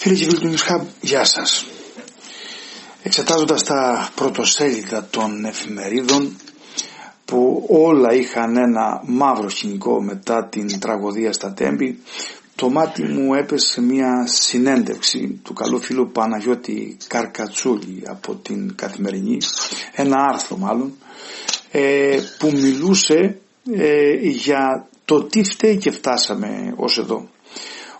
Φίλοι και φίλοι του Newshub, γεια σας. Εξετάζοντας τα πρωτοσέλιδα των εφημερίδων που όλα είχαν ένα μαύρο σκηνικό μετά την τραγωδία στα Τέμπη, το μάτι μου έπεσε μια συνέντευξη του καλού φίλου Παναγιώτη Καρκατσούλη από την Καθημερινή, ένα άρθρο μάλλον, που μιλούσε για το τι φταίει και φτάσαμε ως εδώ.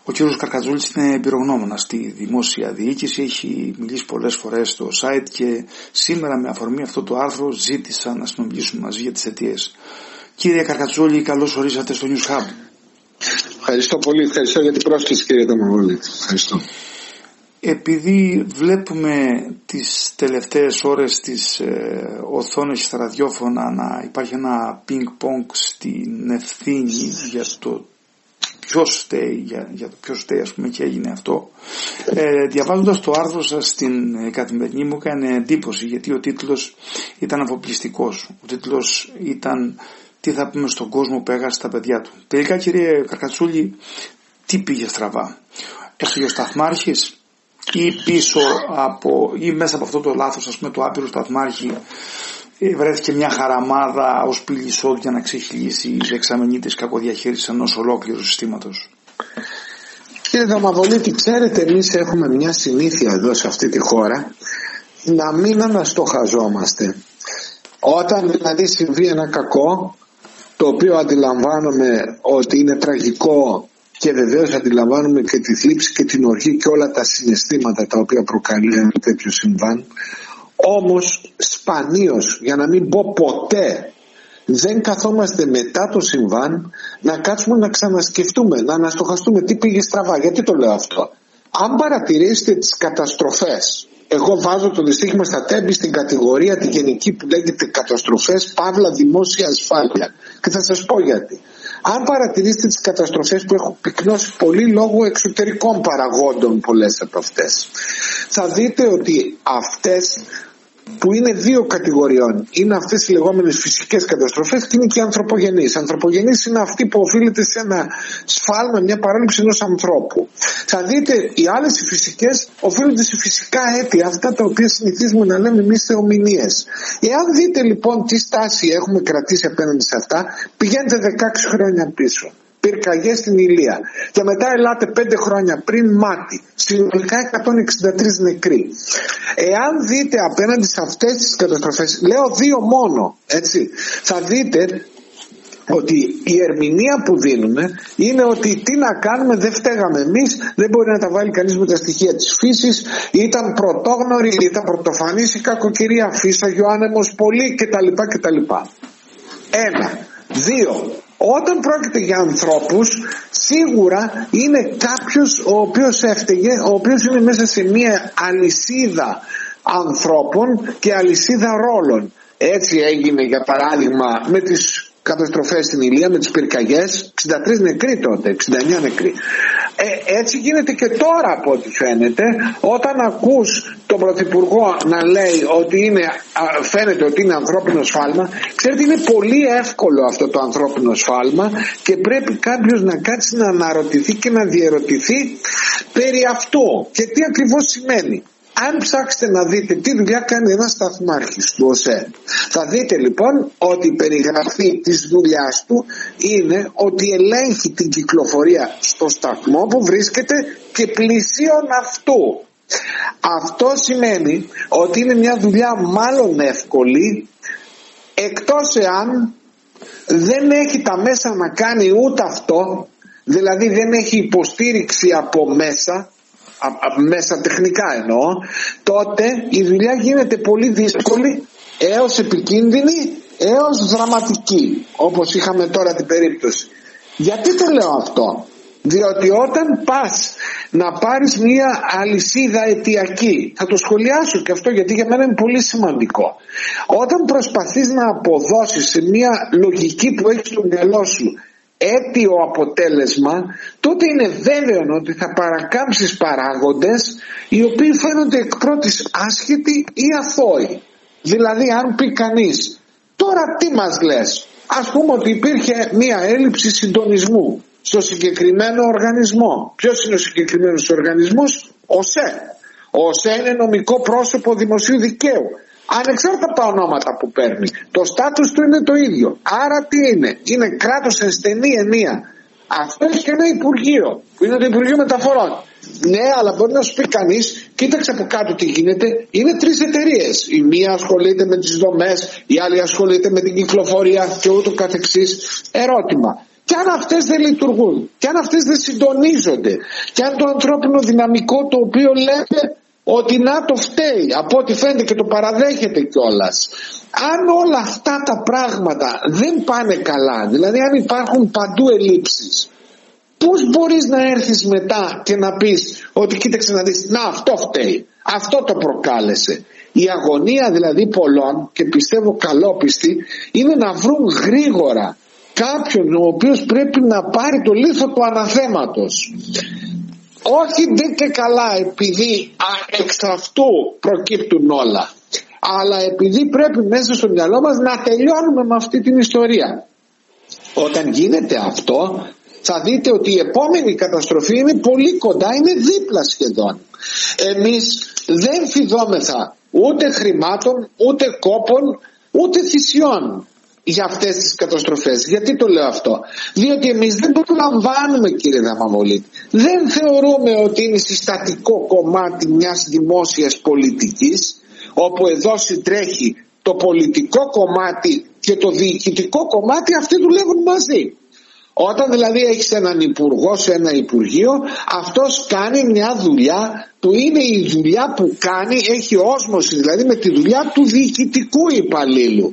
Ο κύριος Καρκατσούλης είναι εμπειρογνώμονας στη Δημόσια Διοίκηση, έχει μιλήσει πολλές φορές στο site και σήμερα με αφορμή αυτό το άρθρο ζήτησα να συνομιλήσουμε μαζί για τις αιτίες. Κύριε Καρκατσούλη, καλώς ορίσατε στο Newshub. Ευχαριστώ πολύ, ευχαριστώ για την πρόσκληση κύριε Ταμαγκόλη. Ευχαριστώ. Επειδή βλέπουμε τις τελευταίες ώρες τις οθόνες στα ραδιόφωνα να υπάρχει ένα ping-pong στην ευθύνη για το ποιος φταίει, για το ποιος φταίει ας πούμε και έγινε αυτό, διαβάζοντας το άρθρο σας στην Καθημερινή μου έκανε εντύπωση, γιατί ο τίτλος ήταν αποκλειστικός. Ο τίτλος ήταν «Τι θα πούμε στον κόσμο που έχασε τα παιδιά του». Τελικά κύριε Καρκατσούλη, τι πήγε στραβά? Έφυγε ο σταθμάρχης ή μέσα από αυτό το λάθος, ας πούμε, του άπειρου σταθμάρχη βρέθηκε μια χαραμάδα ως πύλη εισόδου για να ξεχυλήσει η δεξαμενή της κακοδιαχείρισης ενός ολόκληρου συστήματος? Κύριε Δαμαβολίτη, ξέρετε, εμείς έχουμε μια συνήθεια εδώ σε αυτή τη χώρα να μην αναστοχαζόμαστε. Όταν δηλαδή συμβεί ένα κακό, το οποίο αντιλαμβάνομαι ότι είναι τραγικό, και βεβαίως αντιλαμβάνουμε και τη θλίψη και την οργή και όλα τα συναισθήματα τα οποία προκαλεί ένα τέτοιο συμβάν, όμως σπανίως, για να μην πω ποτέ, δεν καθόμαστε μετά το συμβάν να κάτσουμε να ξανασκεφτούμε, να αναστοχαστούμε τι πήγε στραβά. Γιατί το λέω αυτό? Αν παρατηρήσετε τις καταστροφές, εγώ βάζω το δυστύχημα στα Τέμπη στην κατηγορία τη γενική που λέγεται καταστροφές παύλα δημόσια ασφάλεια, και θα σας πω γιατί. Αν παρατηρήσετε τις καταστροφές που έχουν πυκνώσει πολύ λόγω εξωτερικών παραγόντων πολλές από αυτές, θα δείτε ότι αυτές που είναι δύο κατηγοριών είναι αυτές οι λεγόμενες φυσικές καταστροφές και είναι και ανθρωπογενείς. Ανθρωπογενείς είναι αυτή που οφείλεται σε ένα σφάλμα, μια παράληψη ενός ανθρώπου. Θα δείτε οι άλλες οι φυσικές οφείλονται σε φυσικά αίτια, αυτά τα οποία συνηθίζουμε να λέμε εμείς θεομηνίες. Εάν δείτε λοιπόν τι στάση έχουμε κρατήσει απέναντι σε αυτά, πηγαίνετε 16 χρόνια πίσω. Πυρκαγιές στην Ηλεία, και μετά ελάτε 5 χρόνια πριν μάτι, συνολικά 163 νεκροί. Εάν δείτε απέναντι σε αυτές τις καταστροφές, λέω δύο μόνο, έτσι, θα δείτε ότι η ερμηνεία που δίνουμε είναι ότι τι να κάνουμε, δεν φταίγαμε εμείς, δεν μπορεί να τα βάλει κανείς με τα στοιχεία της φύσης, ήταν πρωτόγνωρη, ήταν πρωτοφανής η κακοκαιρία, φύσαγε ο άνεμος πολύ κτλ. Ένα, δύο. Όταν πρόκειται για ανθρώπους, σίγουρα είναι κάποιος ο οποίος έφταιγε, ο οποίος είναι μέσα σε μια αλυσίδα ανθρώπων και αλυσίδα ρόλων. Έτσι έγινε για παράδειγμα με τις καταστροφές στην Ηλεία, με τις πυρκαγιές, 63 νεκροί τότε, 69 νεκροί. Έτσι γίνεται και τώρα από ό,τι φαίνεται, όταν ακούς τον Πρωθυπουργό να λέει ότι φαίνεται ότι είναι ανθρώπινο σφάλμα. Ξέρετε, είναι πολύ εύκολο αυτό το ανθρώπινο σφάλμα και πρέπει κάποιος να κάτσει να αναρωτηθεί και να διερωτηθεί περί αυτού και τι ακριβώς σημαίνει. Αν ψάξετε να δείτε τι δουλειά κάνει ένας σταθμάρχης του ΟΣΕ, θα δείτε λοιπόν ότι η περιγραφή της δουλειάς του είναι ότι ελέγχει την κυκλοφορία στο σταθμό που βρίσκεται και πλησίον αυτού. Αυτό σημαίνει ότι είναι μια δουλειά μάλλον εύκολη, εκτός εάν δεν έχει τα μέσα να κάνει ούτε αυτό, δηλαδή δεν έχει υποστήριξη από μέσα, μέσα τεχνικά εννοώ, τότε η δουλειά γίνεται πολύ δύσκολη, έως επικίνδυνη, έως δραματική, όπως είχαμε τώρα την περίπτωση. Γιατί το λέω αυτό? Διότι όταν πας να πάρεις μια αλυσίδα αιτιακή, θα το σχολιάσω και αυτό γιατί για μένα είναι πολύ σημαντικό, όταν προσπαθείς να αποδώσεις σε μια λογική που έχεις στο μυαλό σου αίτιο αποτέλεσμα, τότε είναι βέβαιο ότι θα παρακάμψεις παράγοντες οι οποίοι φαίνονται εκ πρώτης άσχετοι ή αθώοι. Δηλαδή αν πει κανείς, τώρα τι μας λες, ας πούμε ότι υπήρχε μια έλλειψη συντονισμού στο συγκεκριμένο οργανισμό. Ποιος είναι ο συγκεκριμένος οργανισμός? ΟΣΕ. Ο ΟΣΕ είναι νομικό πρόσωπο δημοσίου δικαίου, ανεξάρτητα από τα ονόματα που παίρνει. Το στάτους του είναι το ίδιο. Άρα τι είναι? Είναι κράτος εν στενή ενία. Αυτό έχει και ένα Υπουργείο, που είναι το Υπουργείο Μεταφορών. Ναι, αλλά μπορεί να σου πει κανείς, κοίταξε από κάτω τι γίνεται. Είναι τρεις εταιρείες. Η μία ασχολείται με τις δομές, η άλλη ασχολείται με την κυκλοφορία και ούτω καθεξής. Ερώτημα. Κι αν αυτές δεν λειτουργούν, κι αν αυτές δεν συντονίζονται, κι αν το ανθρώπινο δυναμικό το οποίο λέτε ότι να το φταίει, από ό,τι φαίνεται και το παραδέχεται κιόλας. Αν όλα αυτά τα πράγματα δεν πάνε καλά, δηλαδή αν υπάρχουν παντού ελλείψεις, πώς μπορείς να έρθεις μετά και να πεις ότι κοίταξε να δεις, να αυτό φταίει, αυτό το προκάλεσε? Η αγωνία δηλαδή πολλών, και πιστεύω καλόπιστη, είναι να βρουν γρήγορα κάποιον ο οποίος πρέπει να πάρει το λίθο του αναθέματος. Όχι ντε και καλά επειδή εξ αυτού προκύπτουν όλα, αλλά επειδή πρέπει μέσα στο μυαλό μας να τελειώνουμε με αυτή την ιστορία. Όταν γίνεται αυτό θα δείτε ότι η επόμενη καταστροφή είναι πολύ κοντά, είναι δίπλα σχεδόν. Εμείς δεν φιδόμεθα ούτε χρημάτων, ούτε κόπων, ούτε θυσιών για αυτές τις καταστροφές. Γιατί το λέω αυτό? Διότι εμείς δεν προλαμβάνουμε, κύριε Δαμαβολίτη. Δεν θεωρούμε ότι είναι συστατικό κομμάτι μιας δημόσιας πολιτικής, όπου εδώ συντρέχει το πολιτικό κομμάτι και το διοικητικό κομμάτι, αυτοί δουλεύουν μαζί. Όταν δηλαδή έχεις έναν υπουργό σε ένα υπουργείο, αυτός κάνει μια δουλειά που είναι η δουλειά που κάνει, έχει όσμωση δηλαδή με τη δουλειά του διοικητικού υπαλλήλου.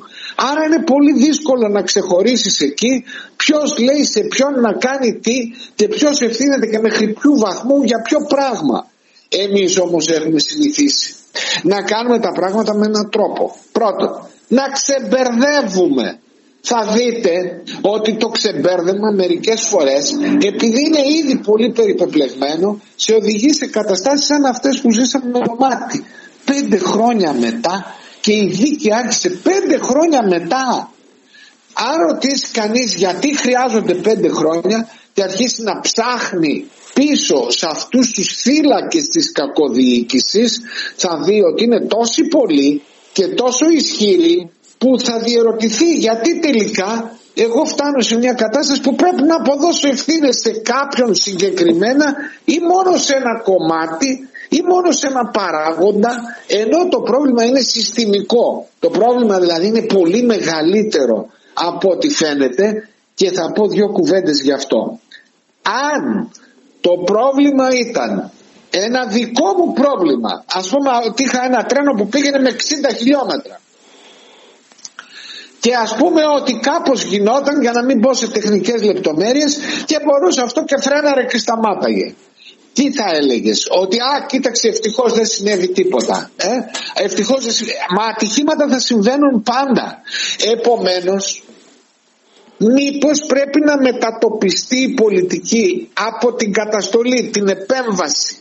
Άρα είναι πολύ δύσκολο να ξεχωρίσεις εκεί ποιος λέει σε ποιον να κάνει τι και ποιος ευθύνεται και μέχρι ποιου βαθμού για ποιο πράγμα. Εμείς όμως έχουμε συνηθίσει να κάνουμε τα πράγματα με έναν τρόπο. Πρώτον, να ξεμπερδεύουμε. Θα δείτε ότι το ξεμπέρδεμα μερικές φορές, επειδή είναι ήδη πολύ περιπεπλεγμένο, σε οδηγεί σε καταστάσεις σαν αυτές που ζήσαμε με το μάτι 5 χρόνια μετά, και η δίκη άρχισε 5 χρόνια μετά. Αν ρωτήσει κανείς γιατί χρειάζονται 5 χρόνια και αρχίσει να ψάχνει πίσω σε αυτούς τους θύλακες της κακοδιοίκησης, θα δει ότι είναι τόσοι πολλοί και τόσο ισχυροί που θα διερωτηθεί γιατί τελικά εγώ φτάνω σε μια κατάσταση που πρέπει να αποδώσω ευθύνες σε κάποιον συγκεκριμένα ή μόνο σε ένα κομμάτι ή μόνο σε ένα παράγοντα, ενώ το πρόβλημα είναι συστημικό. Το πρόβλημα δηλαδή είναι πολύ μεγαλύτερο από ό,τι φαίνεται, και θα πω 2 κουβέντες γι' αυτό. Αν το πρόβλημα ήταν ένα δικό μου πρόβλημα, ας πούμε ότι είχα ένα τρένο που πήγαινε με 60 χιλιόμετρα και ας πούμε ότι κάπως γινόταν, για να μην μπω σε τεχνικές λεπτομέρειες, και μπορούσε αυτό και φρέναρε και σταμάταγε, τι θα έλεγες? Ότι α, κοίταξε, ευτυχώς δεν συνέβη τίποτα. Ευτυχώς δεν συνέβη. Μα ατυχήματα θα συμβαίνουν πάντα. Επομένως, μήπως πρέπει να μετατοπιστεί η πολιτική από την καταστολή, την επέμβαση?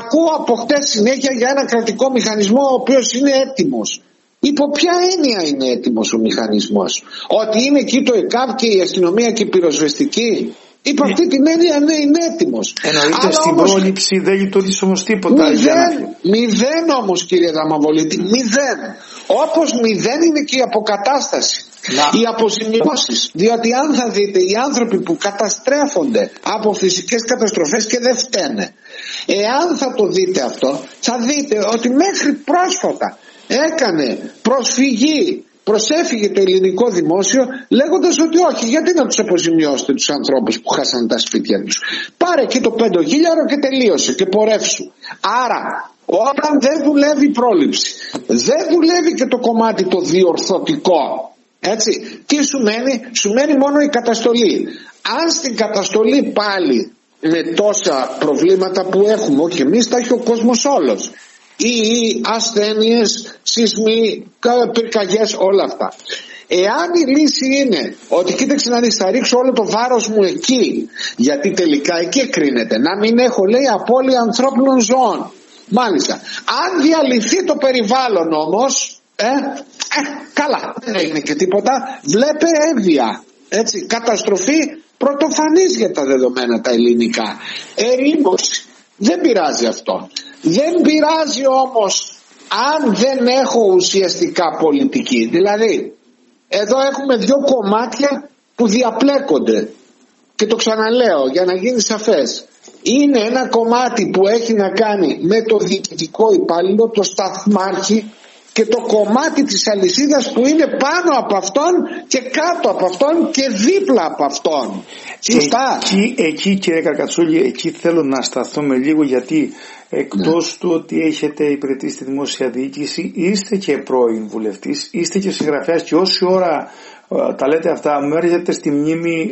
Ακούω από χτες συνέχεια για ένα κρατικό μηχανισμό ο οποίος είναι έτοιμος. Υπό ποια έννοια είναι έτοιμος ο μηχανισμός? Ότι είναι εκεί το ΕΚΑΒ και η αστυνομία και η πυροσβεστική? Υπό αυτή την έννοια ναι, είναι έτοιμος. Εννοείται στην όμως, πρόληψη δεν λειτουργήσε όμως τίποτα. Μηδέν όμως, κύριε Δαμαβολίτη, μηδέν. Όπως μηδέν είναι και η αποκατάσταση, οι αποζημιώσεις. Διότι αν θα δείτε, οι άνθρωποι που καταστρέφονται από φυσικές καταστροφές και δεν φταίνε, εάν θα το δείτε αυτό, θα δείτε ότι μέχρι πρόσφατα έκανε προσφυγή, προσέφυγε το ελληνικό δημόσιο λέγοντας ότι όχι, γιατί να τους αποζημιώσετε τους ανθρώπους που χάσαν τα σπίτια τους, πάρε εκεί το 5.000 και τελείωσε και πορεύσου. Άρα όταν δεν δουλεύει η πρόληψη, δεν δουλεύει και το κομμάτι το διορθωτικό, έτσι, τι σου μένει? Σου μένει μόνο η καταστολή. Αν στην καταστολή πάλι με τόσα προβλήματα που έχουμε, όχι εμείς, τα έχει ο κόσμος όλος, ή ασθένειες, σεισμοί, πυρκαγιές, όλα αυτά. Εάν η λύση είναι ότι κοίταξε να δεις, θα ρίξω όλο το βάρος μου εκεί, γιατί τελικά εκεί κρίνεται, να μην έχω λέει απώλεια ανθρώπινων ζώων, μάλιστα. Αν διαλυθεί το περιβάλλον όμως, καλά, δεν έγινε και τίποτα, βλέπε έβδια, έτσι, καταστροφή πρωτοφανής για τα δεδομένα τα ελληνικά. Ερήμωση. Δεν πειράζει αυτό. Δεν πειράζει όμως αν δεν έχω ουσιαστικά πολιτική. Δηλαδή εδώ έχουμε δύο κομμάτια που διαπλέκονται. Και το ξαναλέω για να γίνει σαφές. Είναι ένα κομμάτι που έχει να κάνει με το διοικητικό υπάλληλο, το σταθμάρχη, και το κομμάτι της αλυσίδας που είναι πάνω από αυτόν και κάτω από αυτόν και δίπλα από αυτόν. Σωστά. Εκεί κύριε Καρκατσούλη, εκεί θέλω να σταθούμε λίγο, γιατί εκτός του ότι έχετε υπηρετήσει στη δημόσια διοίκηση, είστε και πρώην βουλευτής, είστε και συγγραφέας, και όση ώρα τα λέτε αυτά μου έρχεται στη μνήμη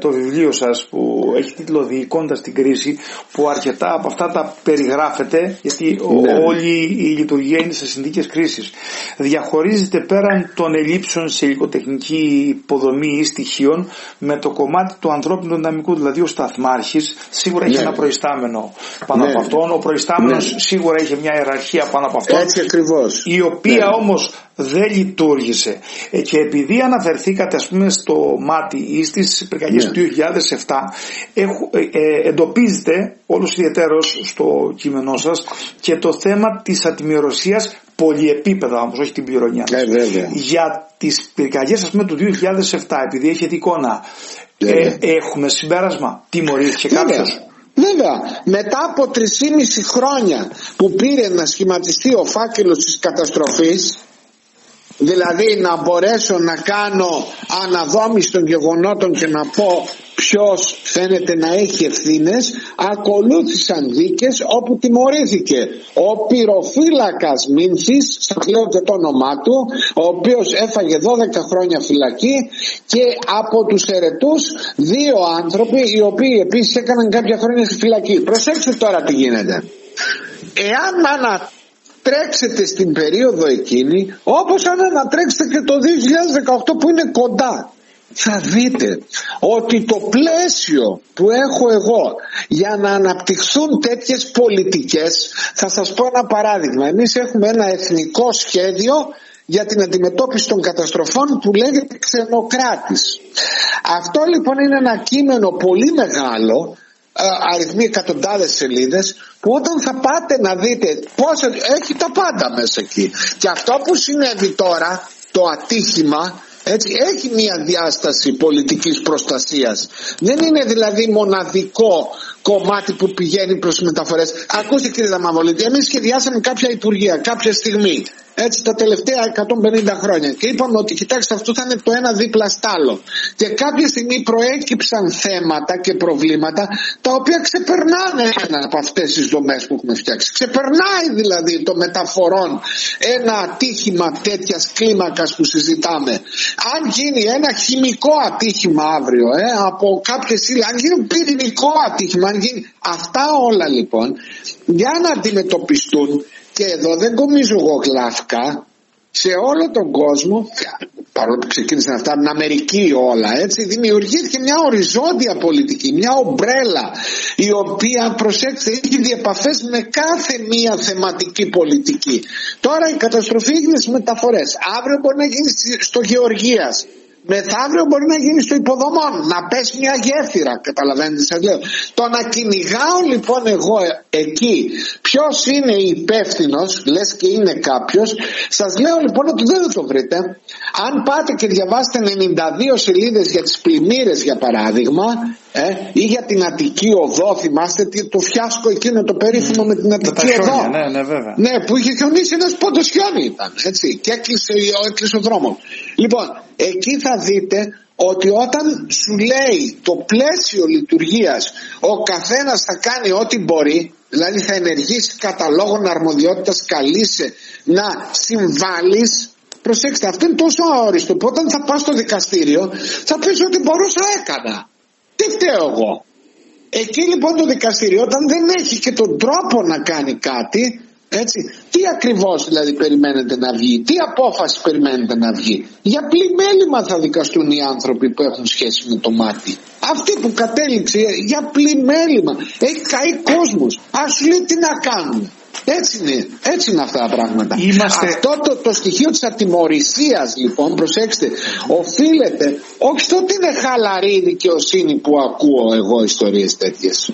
το βιβλίο σας που έχει τίτλο «Διοικώντας την κρίση», που αρκετά από αυτά τα περιγράφετε, γιατί όλη η λειτουργία είναι σε συνθήκες κρίσης. Διαχωρίζεται πέραν των ελλείψεων σε υλικοτεχνική υποδομή ή στοιχείων με το κομμάτι του ανθρώπινου δυναμικού. Δηλαδή ο σταθμάρχης σίγουρα έχει ένα προϊστάμενο πάνω από αυτόν, ο προϊστάμενος σίγουρα έχει μια ιεραρχία πάνω από αυτόν, η οποία όμως δεν λειτουργήσε. Και επειδή αναφερθήκατε ας πούμε στο ΜΑΤΙ ή στις πυρκαγιές του 2007, εντοπίζετε όλους ιδιαιτέρως στο κείμενό σας και το θέμα της ατιμιορροσίας πολυεπίπεδα όμως, όχι την πληρωνία. Για τις πυρκαγιές ας πούμε του 2007, επειδή έχετε εικόνα, έχουμε συμπέρασμα, τιμωρήθηκε κάποιος? Βέβαια, μετά από 3,5 χρόνια που πήρε να σχηματιστεί ο φάκελος της καταστροφής, δηλαδή να μπορέσω να κάνω αναδόμηση των γεγονότων και να πω ποιος φαίνεται να έχει ευθύνες, ακολούθησαν δίκες όπου τιμωρήθηκε ο πυροφύλακας Μίνθης, σας λέω και το όνομά του, ο οποίος έφαγε 12 χρόνια φυλακή, και από τους ερετούς δύο άνθρωποι οι οποίοι επίσης έκαναν κάποια χρόνια στη φυλακή. Προσέξτε τώρα τι γίνεται. Εάν ανατρέξετε στην περίοδο εκείνη, όπως αν ανατρέξετε και το 2018 που είναι κοντά, θα δείτε ότι το πλαίσιο που έχω εγώ για να αναπτυχθούν τέτοιες πολιτικές, θα σας πω ένα παράδειγμα. Εμείς έχουμε ένα εθνικό σχέδιο για την αντιμετώπιση των καταστροφών που λέγεται Ξενοκράτης. Αυτό λοιπόν είναι ένα κείμενο πολύ μεγάλο, αριθμοί εκατοντάδες σελίδες, που όταν θα πάτε να δείτε πώς έχει τα πάντα μέσα εκεί. Και αυτό που συνέβη τώρα, το ατύχημα, έτσι, έχει μια διάσταση πολιτικής προστασίας. Δεν είναι δηλαδή μοναδικό κομμάτι που πηγαίνει προς μεταφορές. Ακούστε κύριε Δαμαβολίτη, εμείς σχεδιάσαμε κάποια υπουργεία κάποια στιγμή, έτσι, τα τελευταία 150 χρόνια, και είπαμε ότι κοιτάξτε, αυτό θα είναι το ένα δίπλα στ' άλλο, και κάποια στιγμή προέκυψαν θέματα και προβλήματα τα οποία ξεπερνάνε ένα από αυτές τις δομές που έχουμε φτιάξει. Ξεπερνάει δηλαδή το μεταφορών ένα ατύχημα τέτοιας κλίμακας που συζητάμε. Αν γίνει ένα χημικό ατύχημα αύριο από κάποιες ύλες, αν γίνει πυρηνικό ατύχημα, αν γίνει... αυτά όλα λοιπόν για να αντιμετωπιστούν, και εδώ δεν κομίζω εγώ γλάφκα, σε όλο τον κόσμο, παρόλο που ξεκίνησαν αυτά από την Αμερική όλα, έτσι, δημιουργήθηκε μια οριζόντια πολιτική, μια ομπρέλα, η οποία, προσέξτε, είχε διεπαφές με κάθε μια θεματική πολιτική. Τώρα η καταστροφή έγινε στις μεταφορές, αύριο μπορεί να γίνει στο Γεωργίας, μεθαύριο μπορεί να γίνει στο υποδομών, να πέσει μια γέφυρα, καταλαβαίνετε σας λέω. Το να κυνηγάω λοιπόν εγώ εκεί ποιος είναι υπεύθυνος, λες και είναι κάποιος, σας λέω λοιπόν ότι δεν το βρείτε. Αν πάτε και διαβάσετε 92 σελίδες για τις πλημμύρες για παράδειγμα, ή για την Αττική οδό, θυμάστε το φιάσκο εκείνο το περίφημο με την Αττική οδό. Ναι, που είχε χιονίσει, ένας πόντος χιόνι ήταν, έτσι, και έκλεισε ο δρόμος. Λοιπόν, εκεί θα δείτε ότι όταν σου λέει το πλαίσιο λειτουργίας, ο καθένας θα κάνει ό,τι μπορεί, δηλαδή θα ενεργήσει κατά λόγων αρμοδιότητας, καλείσαι να συμβάλλεις. Προσέξτε, αυτό είναι τόσο αόριστο που όταν θα πας στο δικαστήριο θα πεις ότι μπορούσα έκανα. Τι φταίω εγώ? Εκεί λοιπόν το δικαστήριο, όταν δεν έχει και τον τρόπο να κάνει κάτι, έτσι, τι ακριβώς δηλαδή περιμένετε να βγει, τι απόφαση περιμένετε να βγει? Για πλημέλημα θα δικαστούν οι άνθρωποι που έχουν σχέση με το ΜΑΤΙ. Αυτή που κατέληξε για πλημέλημα, έχει καεί κόσμος, ας λέει τι να κάνουν. Έτσι είναι αυτά τα πράγματα. Αυτό το στοιχείο της ατιμορρησίας, λοιπόν, προσέξτε, οφείλεται όχι στο ότι είναι χαλαρή η δικαιοσύνη που ακούω εγώ ιστορίες τέτοιες,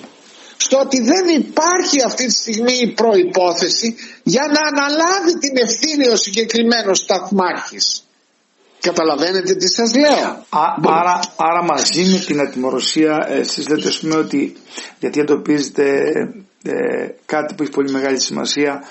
στο ότι δεν υπάρχει αυτή τη στιγμή η προϋπόθεση για να αναλάβει την ευθύνη ο συγκεκριμένος σταθμάρχης. Καταλαβαίνετε τι σας λέω. Άρα μαζί με την ατιμορροσία εσείς λέτε, ας πούμε, ότι γιατί εντοπίζετε κάτι που έχει πολύ μεγάλη σημασία,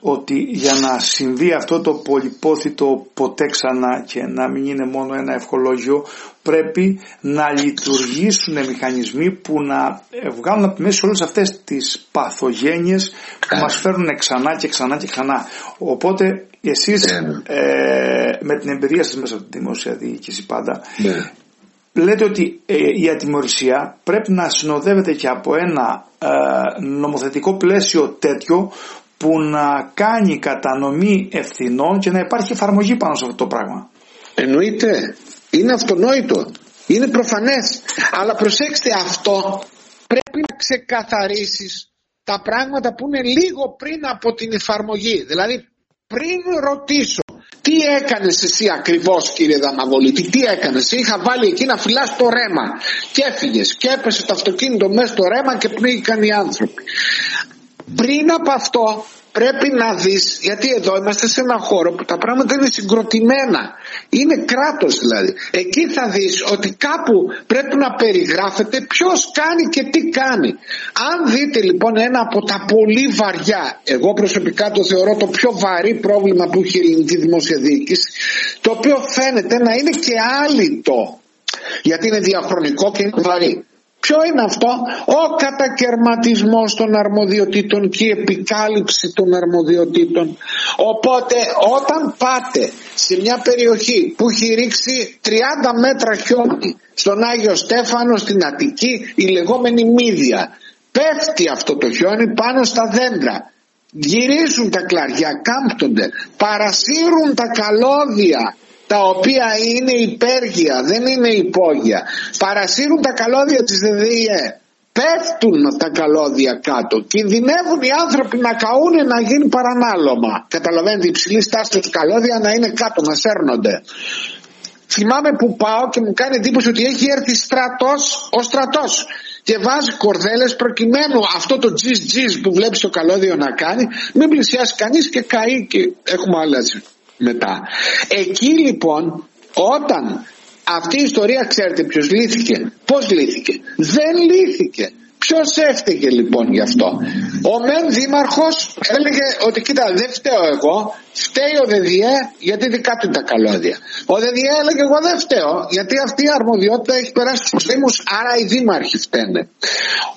ότι για να συμβεί αυτό το πολυπόθητο ποτέ ξανά και να μην είναι μόνο ένα ευχολόγιο, πρέπει να λειτουργήσουν μηχανισμοί που να βγάλουν από τη μέση όλες αυτές τις παθογένειες που μας φέρνουν ξανά και ξανά και ξανά. Οπότε εσείς με την εμπειρία σας μέσα από τη δημόσια διοίκηση πάντα, λέτε ότι η ατιμορρησία πρέπει να συνοδεύεται και από ένα νομοθετικό πλαίσιο τέτοιο που να κάνει κατανομή ευθυνών και να υπάρχει εφαρμογή πάνω σε αυτό το πράγμα. Εννοείται. Είναι αυτονόητο. Είναι προφανές. Αλλά προσέξτε, αυτό πρέπει να ξεκαθαρίσεις τα πράγματα που είναι λίγο πριν από την εφαρμογή. Δηλαδή πριν ρωτήσω τι έκανες εσύ ακριβώς, κύριε Δαμαβολίτη, τι έκανες, είχα βάλει εκεί να φυλάς το ρέμα και έφυγες και έπεσε το αυτοκίνητο μέσα στο ρέμα και πνίγηκαν οι άνθρωποι. Πριν από αυτό πρέπει να δεις, γιατί εδώ είμαστε σε έναν χώρο που τα πράγματα είναι συγκροτημένα, είναι κράτος δηλαδή. Εκεί θα δεις ότι κάπου πρέπει να περιγράφεται ποιος κάνει και τι κάνει. Αν δείτε λοιπόν ένα από τα πολύ βαριά, εγώ προσωπικά το θεωρώ το πιο βαρύ πρόβλημα που έχει η ελληνική δημόσια διοίκηση, το οποίο φαίνεται να είναι και άλυτο, γιατί είναι διαχρονικό και είναι βαρύ. Ποιο είναι αυτό? Ο κατακερματισμός των αρμοδιοτήτων και η επικάλυψη των αρμοδιοτήτων. Οπότε όταν πάτε σε μια περιοχή που έχει ρίξει 30 μέτρα χιόνι, στον Άγιο Στέφανο, στην Αττική, η λεγόμενη Μίδια, πέφτει αυτό το χιόνι πάνω στα δέντρα, γυρίζουν τα κλαριά, κάμπτονται, παρασύρουν τα καλώδια, τα οποία είναι υπέργεια, δεν είναι υπόγεια. Παρασύρουν τα καλώδια της ΔΕΗ. Πέφτουν τα καλώδια κάτω. Κινδυνεύουν οι άνθρωποι να καούνε, να γίνει παρανάλωμα. Καταλαβαίνετε, υψηλή στάση τους καλώδια να είναι κάτω, να σέρνονται. Θυμάμαι που πάω και μου κάνει εντύπωση ότι έχει έρθει ο στρατός και βάζει κορδέλες προκειμένου αυτό το τζις που βλέπει το καλώδιο να κάνει, μην πλησιάσει κανείς και καεί και έχουμε άλλες μετά. Εκεί λοιπόν, όταν αυτή η ιστορία, ξέρετε ποιος λύθηκε, πώς λύθηκε? Δεν λύθηκε. Ποιος έφταιγε λοιπόν γι' αυτό? Ο μεν δήμαρχος έλεγε ότι κοίτα, δεν φταίω εγώ, φταίει ο ΔΔΕ γιατί δικά του τα καλώδια. Ο ΔΔΕ έλεγε εγώ δεν φταίω γιατί αυτή η αρμοδιότητα έχει περάσει στους δήμους, άρα οι δήμαρχοι φταίνε.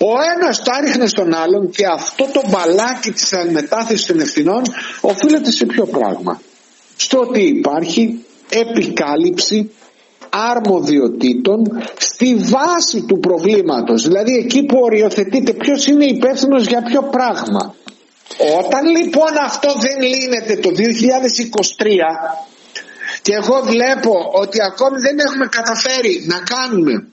Ο ένας τα ρίχνε στον άλλον και αυτό το μπαλάκι της ανεμετάθεσης των ευθυνών οφείλεται σε ποιο πράγμα? Στο ότι υπάρχει επικάλυψη αρμοδιοτήτων στη βάση του προβλήματος, δηλαδή εκεί που οριοθετείται ποιος είναι υπεύθυνος για ποιο πράγμα. Όταν λοιπόν αυτό δεν λύνεται το 2023 και εγώ βλέπω ότι ακόμη δεν έχουμε καταφέρει να κάνουμε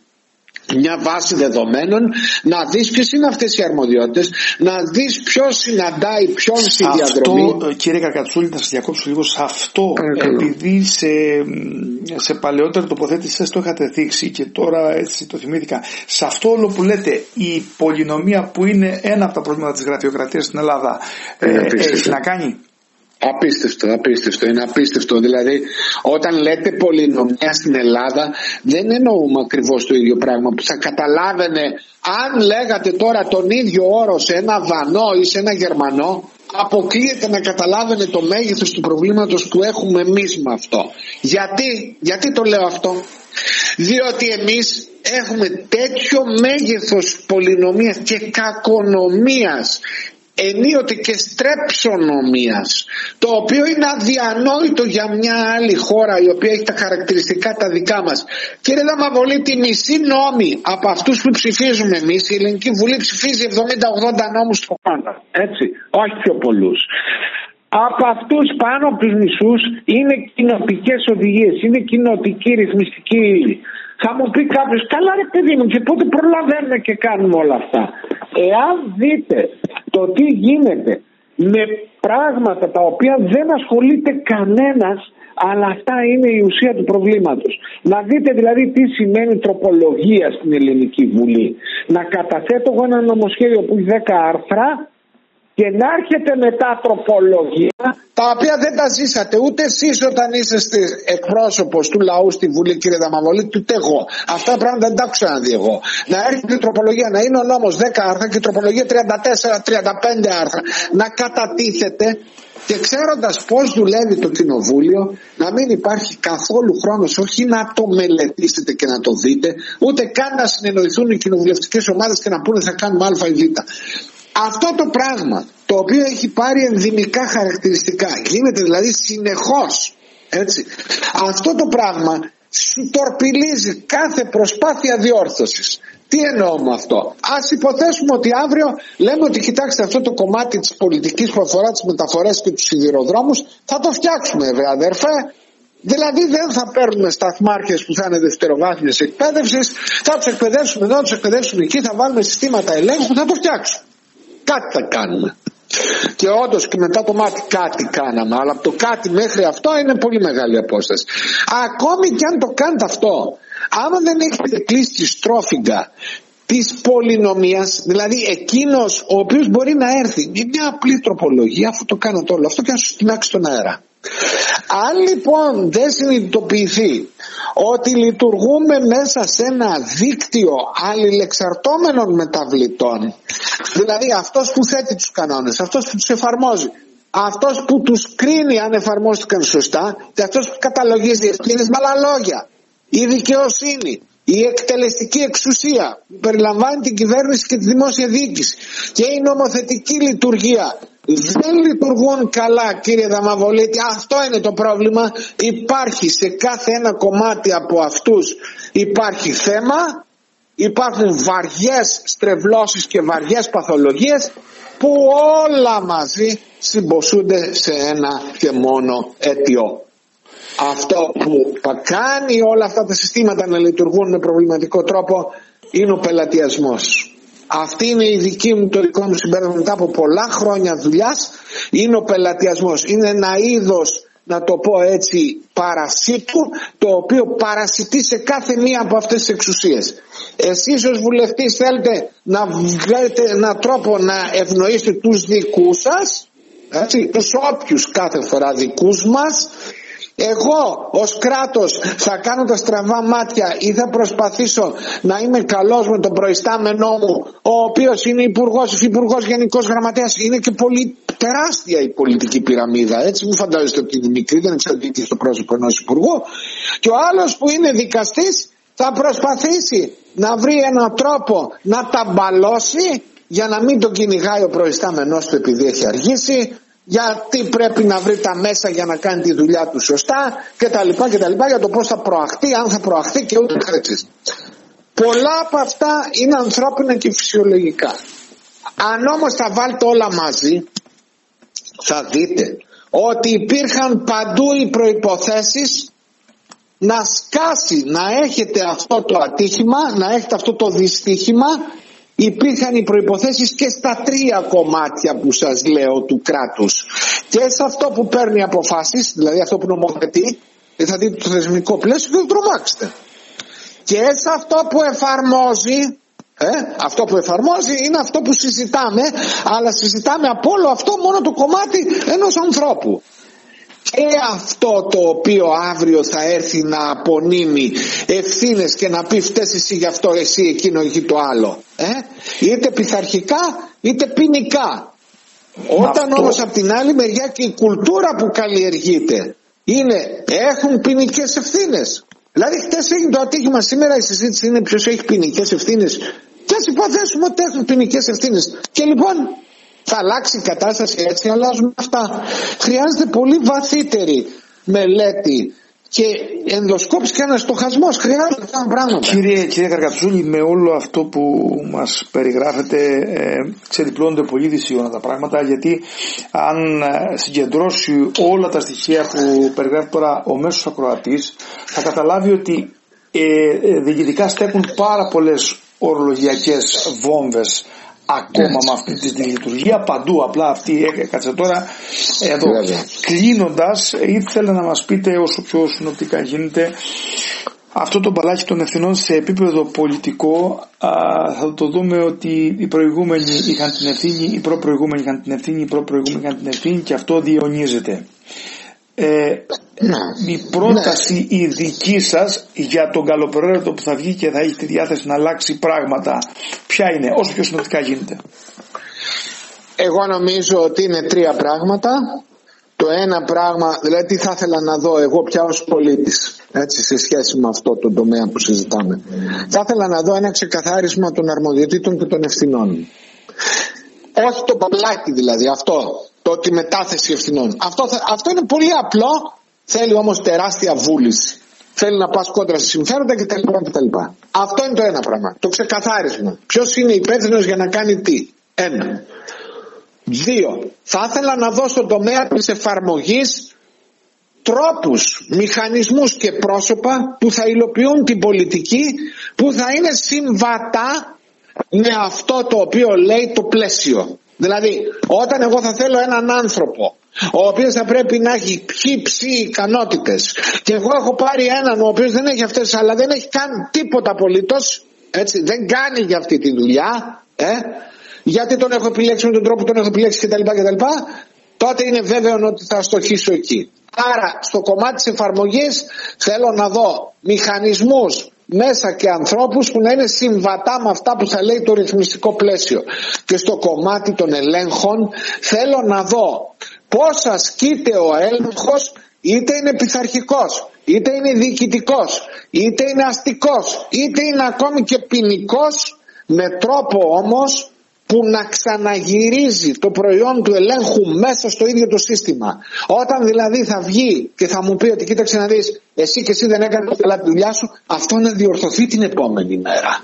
μια βάση δεδομένων, να δεις ποιες είναι αυτές οι αρμοδιότητες, να δεις ποιος συναντάει ποιον στη διαδρομή. Αυτό, κύριε Καρκατσούλη, να σας διακόψω λίγο σε αυτό, επειδή σε παλαιότερη τοποθέτηση σας το είχατε δείξει και τώρα έτσι το θυμήθηκα. Σε αυτό όλο που λέτε, η πολυνομία που είναι ένα από τα προβλήματα της γραφειοκρατίας στην Ελλάδα, έχει να κάνει? Απίστευτο, είναι απίστευτο. Δηλαδή όταν λέτε πολυνομία στην Ελλάδα δεν εννοούμε ακριβώς το ίδιο πράγμα που θα καταλάβαινε αν λέγατε τώρα τον ίδιο όρο σε ένα Δανό ή σε ένα Γερμανό. Αποκλείεται να καταλάβαινε το μέγεθος του προβλήματος που έχουμε εμείς με αυτό. Γιατί το λέω αυτό? Διότι εμείς έχουμε τέτοιο μέγεθος πολυνομίας και κακονομίας, ενίοτε και στρεψονομίας, το οποίο είναι αδιανόητο για μια άλλη χώρα η οποία έχει τα χαρακτηριστικά τα δικά μας. Κύριε Δαμαβολίτη, μισή νόμοι από αυτούς που ψηφίζουμε εμείς, η Ελληνική Βουλή ψηφίζει 70-80 νόμους στο χρόνο, έτσι, όχι πιο πολλούς. Από αυτούς πάνω από τους μισούς είναι κοινοτικές οδηγίες, είναι κοινοτική ρυθμιστική ύλη. Θα μου πει κάποιος, καλά ρε παιδί μου, και πότε προλαβαίνουμε και κάνουμε όλα αυτά? Εάν δείτε το τι γίνεται με πράγματα τα οποία δεν ασχολείται κανένας, αλλά αυτά είναι η ουσία του προβλήματος. Να δείτε δηλαδή τι σημαίνει τροπολογία στην Ελληνική Βουλή. Να καταθέτω εγώ ένα νομοσχέδιο που έχει 10 άρθρα και να έρχεται μετά τροπολογία, τα οποία δεν τα ζήσατε ούτε εσείς όταν είσαστε εκπρόσωπος του λαού στη Βουλή, κύριε Δαμαβολίτη, ούτε εγώ. Αυτά πράγματα δεν τα άκουσα να δει εγώ. Να έρχεται η τροπολογία, να είναι ο νόμος 10 άρθρα και η τροπολογία 34-35 άρθρα να κατατίθεται, και ξέροντας πώς δουλεύει το κοινοβούλιο, να μην υπάρχει καθόλου χρόνος όχι να το μελετήσετε και να το δείτε, ούτε καν να συνεννοηθούν οι κοινοβουλευτικές ομάδες και να πούνε θα κάνουμε α ή β. Αυτό το πράγμα, το οποίο έχει πάρει ενδυμικά χαρακτηριστικά, γίνεται δηλαδή συνεχώς, έτσι, αυτό το πράγμα σου τορπιλίζει κάθε προσπάθεια διόρθωσης. Τι εννοώ με αυτό? Ας υποθέσουμε ότι αύριο λέμε ότι κοιτάξτε, αυτό το κομμάτι της πολιτικής που αφορά τις μεταφορές και τους σιδηροδρόμους θα το φτιάξουμε, βρε αδερφέ. Δηλαδή δεν θα παίρνουμε σταθμάρχες που θα είναι δευτεροβάθμιες εκπαίδευσης, θα τους εκπαιδεύσουμε εδώ, θα τους εκπαιδεύσουμε εκεί, θα βάλουμε συστήματα ελέγχου, θα το φτιάξουμε. Κάτι θα κάνουμε. Και όντως και μετά το μάτι κάτι κάναμε, αλλά από το κάτι μέχρι αυτό είναι πολύ μεγάλη απόσταση. Ακόμη και αν το κάνετε αυτό, άμα δεν έχετε κλείσει τη στρόφιγγα της πολυνομίας, δηλαδή εκείνος ο οποίος μπορεί να έρθει με μια απλή τροπολογία, αφού το κάνετε όλο αυτό, και να σου στυνάξει στον αέρα. Αν λοιπόν δεν συνειδητοποιηθεί ότι λειτουργούμε μέσα σε ένα δίκτυο αλληλεξαρτώμενων μεταβλητών, δηλαδή αυτός που θέτει τους κανόνες, αυτός που τους εφαρμόζει, αυτός που τους κρίνει αν εφαρμόστηκαν σωστά, και αυτός που καταλογίζει ευθύνες με άλλα λόγια, η δικαιοσύνη, η εκτελεστική εξουσία που περιλαμβάνει την κυβέρνηση και τη δημόσια διοίκηση και η νομοθετική λειτουργία δεν λειτουργούν καλά, κύριε Δαμαβολίτη. Αυτό είναι το πρόβλημα. Υπάρχει σε κάθε ένα κομμάτι από αυτούς υπάρχει θέμα, υπάρχουν βαριές στρεβλώσεις και βαριές παθολογίες που όλα μαζί συμποσούνται σε ένα και μόνο αίτιο. Αυτό που κάνει όλα αυτά τα συστήματα να λειτουργούν με προβληματικό τρόπο είναι ο πελατειασμός. Αυτή είναι η δική μου, το δικό μου συμπέρασμα μετά από πολλά χρόνια δουλειάς, είναι ο πελατειασμός. Είναι ένα είδος, να το πω έτσι, παρασίτου, το οποίο παρασιτεί σε κάθε μία από αυτές τις εξουσίες. Εσείς ως βουλευτής θέλετε να βγάλετε έναν τρόπο να ευνοήσετε τους δικούς σας, έτσι, τους όποιους κάθε φορά δικούς μας. Εγώ ως κράτος θα κάνω τα στραβά μάτια ή θα προσπαθήσω να είμαι καλός με τον προϊστάμενό μου, ο οποίος είναι υπουργός, γενικός γραμματέας. Είναι και πολύ τεράστια η πολιτική πυραμίδα, έτσι, μην φαντάζεστε ότι είναι μικρή, δεν εξαντλείται στο πρόσωπο ενός υπουργού. Και ο άλλος που είναι δικαστής θα προσπαθήσει να βρει έναν τρόπο να ταμπαλώσει για να μην τον κυνηγάει ο προϊστάμενός του επειδή έχει αργήσει, γιατί πρέπει να βρει τα μέσα για να κάνει τη δουλειά του σωστά και τα λοιπά, για το πώς θα προαχθεί, αν θα προαχθεί και ούτω καθεξής. Πολλά από αυτά είναι ανθρώπινα και φυσιολογικά. Αν όμως τα βάλτε όλα μαζί, θα δείτε ότι υπήρχαν παντού οι προϋποθέσεις να σκάσει, να έχετε αυτό το ατύχημα, να έχετε αυτό το δυστύχημα. Υπήρχαν οι προϋποθέσεις και στα τρία κομμάτια που σας λέω του κράτους. Και σε αυτό που παίρνει αποφάσεις, δηλαδή αυτό που νομοθετεί, θα δείτε το θεσμικό πλαίσιο και θα τρομάξετε. Και σε αυτό που εφαρμόζει, αυτό που εφαρμόζει είναι αυτό που συζητάμε, αλλά συζητάμε από όλο αυτό μόνο το κομμάτι ενός ανθρώπου. Και αυτό το οποίο αύριο θα έρθει να απονείμει ευθύνες και να πει φταίς εσύ γι' αυτό, εσύ εκείνο ή το άλλο, είτε πειθαρχικά είτε ποινικά. Όταν όμως από την άλλη μεριά και η κουλτούρα που καλλιεργείται είναι έχουν ποινικές ευθύνες, δηλαδή χτες έγινε το ατύχημα, σήμερα η συζήτηση είναι ποιος έχει ποινικές ευθύνες, και ας υποθέσουμε ότι έχουν ποινικές ευθύνες και λοιπόν θα αλλάξει η κατάσταση, έτσι αλλάζουν αυτά. Χρειάζεται πολύ βαθύτερη μελέτη και ενδοσκόπηση και αναστοχασμός. Χρειάζεται αυτά τα πράγματα. Κύριε Καρκατσούλη, με όλο αυτό που μας περιγράφετε, ξεδιπλώνονται πολύ δυσίωνα τα πράγματα, γιατί αν συγκεντρώσει όλα τα στοιχεία που περιγράφει τώρα ο μέσος ακροατής, θα καταλάβει ότι διοικητικά στέκουν πάρα πολλές ορολογιακές βόμβες ακόμα με αυτή τη λειτουργία παντού. Απλά αυτή έκατσε τώρα εδώ. Κλείνοντας, ήθελα να μας πείτε όσο πιο συνοπτικά γίνεται αυτό το μπαλάκι των ευθυνών σε επίπεδο πολιτικό. Θα το δούμε ότι οι προηγούμενοι είχαν την ευθύνη, οι προπροηγούμενοι είχαν την ευθύνη, οι προπροηγούμενοι είχαν την ευθύνη και αυτό διαιωνίζεται. Η πρόταση η δική σας για τον καλοπροαίρετο που θα βγει και θα έχει τη διάθεση να αλλάξει πράγματα, ποια είναι, όσο πιο συνοπτικά γίνεται? Εγώ νομίζω ότι είναι τρία πράγματα. Το ένα πράγμα, δηλαδή τι θα ήθελα να δω εγώ πια ως πολίτης, έτσι, σε σχέση με αυτό το τομέα που συζητάμε. Θα ήθελα να δω ένα ξεκαθάρισμα των αρμοδιοτήτων και των ευθυνών. Όχι το παπλάκι δηλαδή, αυτό, το τη μετάθεση ευθυνών. Αυτό είναι πολύ απλό, θέλει όμως τεράστια βούληση. Θέλει να πας κόντρα σε συμφέροντα κτλ. Αυτό είναι το ένα πράγμα, το ξεκαθάρισμα. Ποιος είναι υπεύθυνος για να κάνει τι, ένα. Δύο, θα ήθελα να δω στον τομέα της εφαρμογής τρόπους, μηχανισμούς και πρόσωπα που θα υλοποιούν την πολιτική, που θα είναι συμβατά με αυτό το οποίο λέει το πλαίσιο. Δηλαδή, όταν εγώ θα θέλω έναν άνθρωπο ο οποίος θα πρέπει να έχει ποιοι ικανότητες και εγώ έχω πάρει έναν ο οποίος δεν έχει αυτές, αλλά δεν έχει κάνει τίποτα απολύτως, έτσι, δεν κάνει για αυτή τη δουλειά, γιατί τον έχω επιλέξει, με τον τρόπο τον έχω επιλέξει κτλ, τότε είναι βέβαιο ότι θα στοχίσω εκεί. Άρα στο κομμάτι της εφαρμογής θέλω να δω μηχανισμούς, μέσα και ανθρώπους που να είναι συμβατά με αυτά που θα λέει το ρυθμιστικό πλαίσιο. Και στο κομμάτι των ελέγχων θέλω να δω πώς ασκείται ο έλεγχος, είτε είναι πειθαρχικός, είτε είναι διοικητικός, είτε είναι αστικός, είτε είναι ακόμη και ποινικός, με τρόπο όμως που να ξαναγυρίζει το προϊόν του ελέγχου μέσα στο ίδιο το σύστημα. Όταν δηλαδή θα βγει και θα μου πει ότι κοίταξε να δεις, εσύ και εσύ δεν έκανες καλά τη δουλειά σου, αυτό να διορθωθεί την επόμενη μέρα.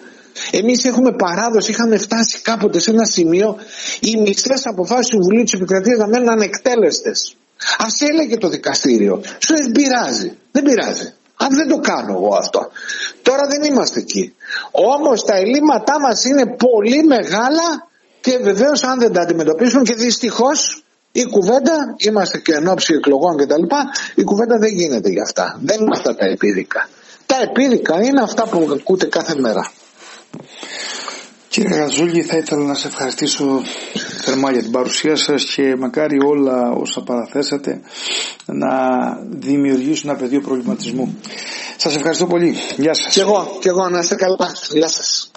Εμείς έχουμε παράδοση, είχαμε φτάσει κάποτε σε ένα σημείο οι μισές αποφάσεις του Βουλίου της Επικρατείας να μένουν ανεκτέλεστες. Ας έλεγε το δικαστήριο, σου δεν πειράζει, δεν πειράζει. Αν δεν το κάνω εγώ αυτό. Τώρα δεν είμαστε εκεί. Όμως τα ελλείμματά μας είναι πολύ μεγάλα. Και βεβαίως αν δεν τα αντιμετωπίσουν, και δυστυχώς η κουβέντα, είμαστε και ενόψει εκλογών κτλ., η κουβέντα δεν γίνεται για αυτά. Δεν είναι αυτά τα επίδικα. Τα επίδικα είναι αυτά που ακούτε κάθε μέρα. Κύριε Καρκατσούλη, θα ήθελα να σε ευχαριστήσω θερμά για την παρουσία σας και μακάρι όλα όσα παραθέσατε να δημιουργήσουν ένα πεδίο προβληματισμού. Σας ευχαριστώ πολύ. Γεια σας. Και εγώ να είστε καλά. Γεια σας.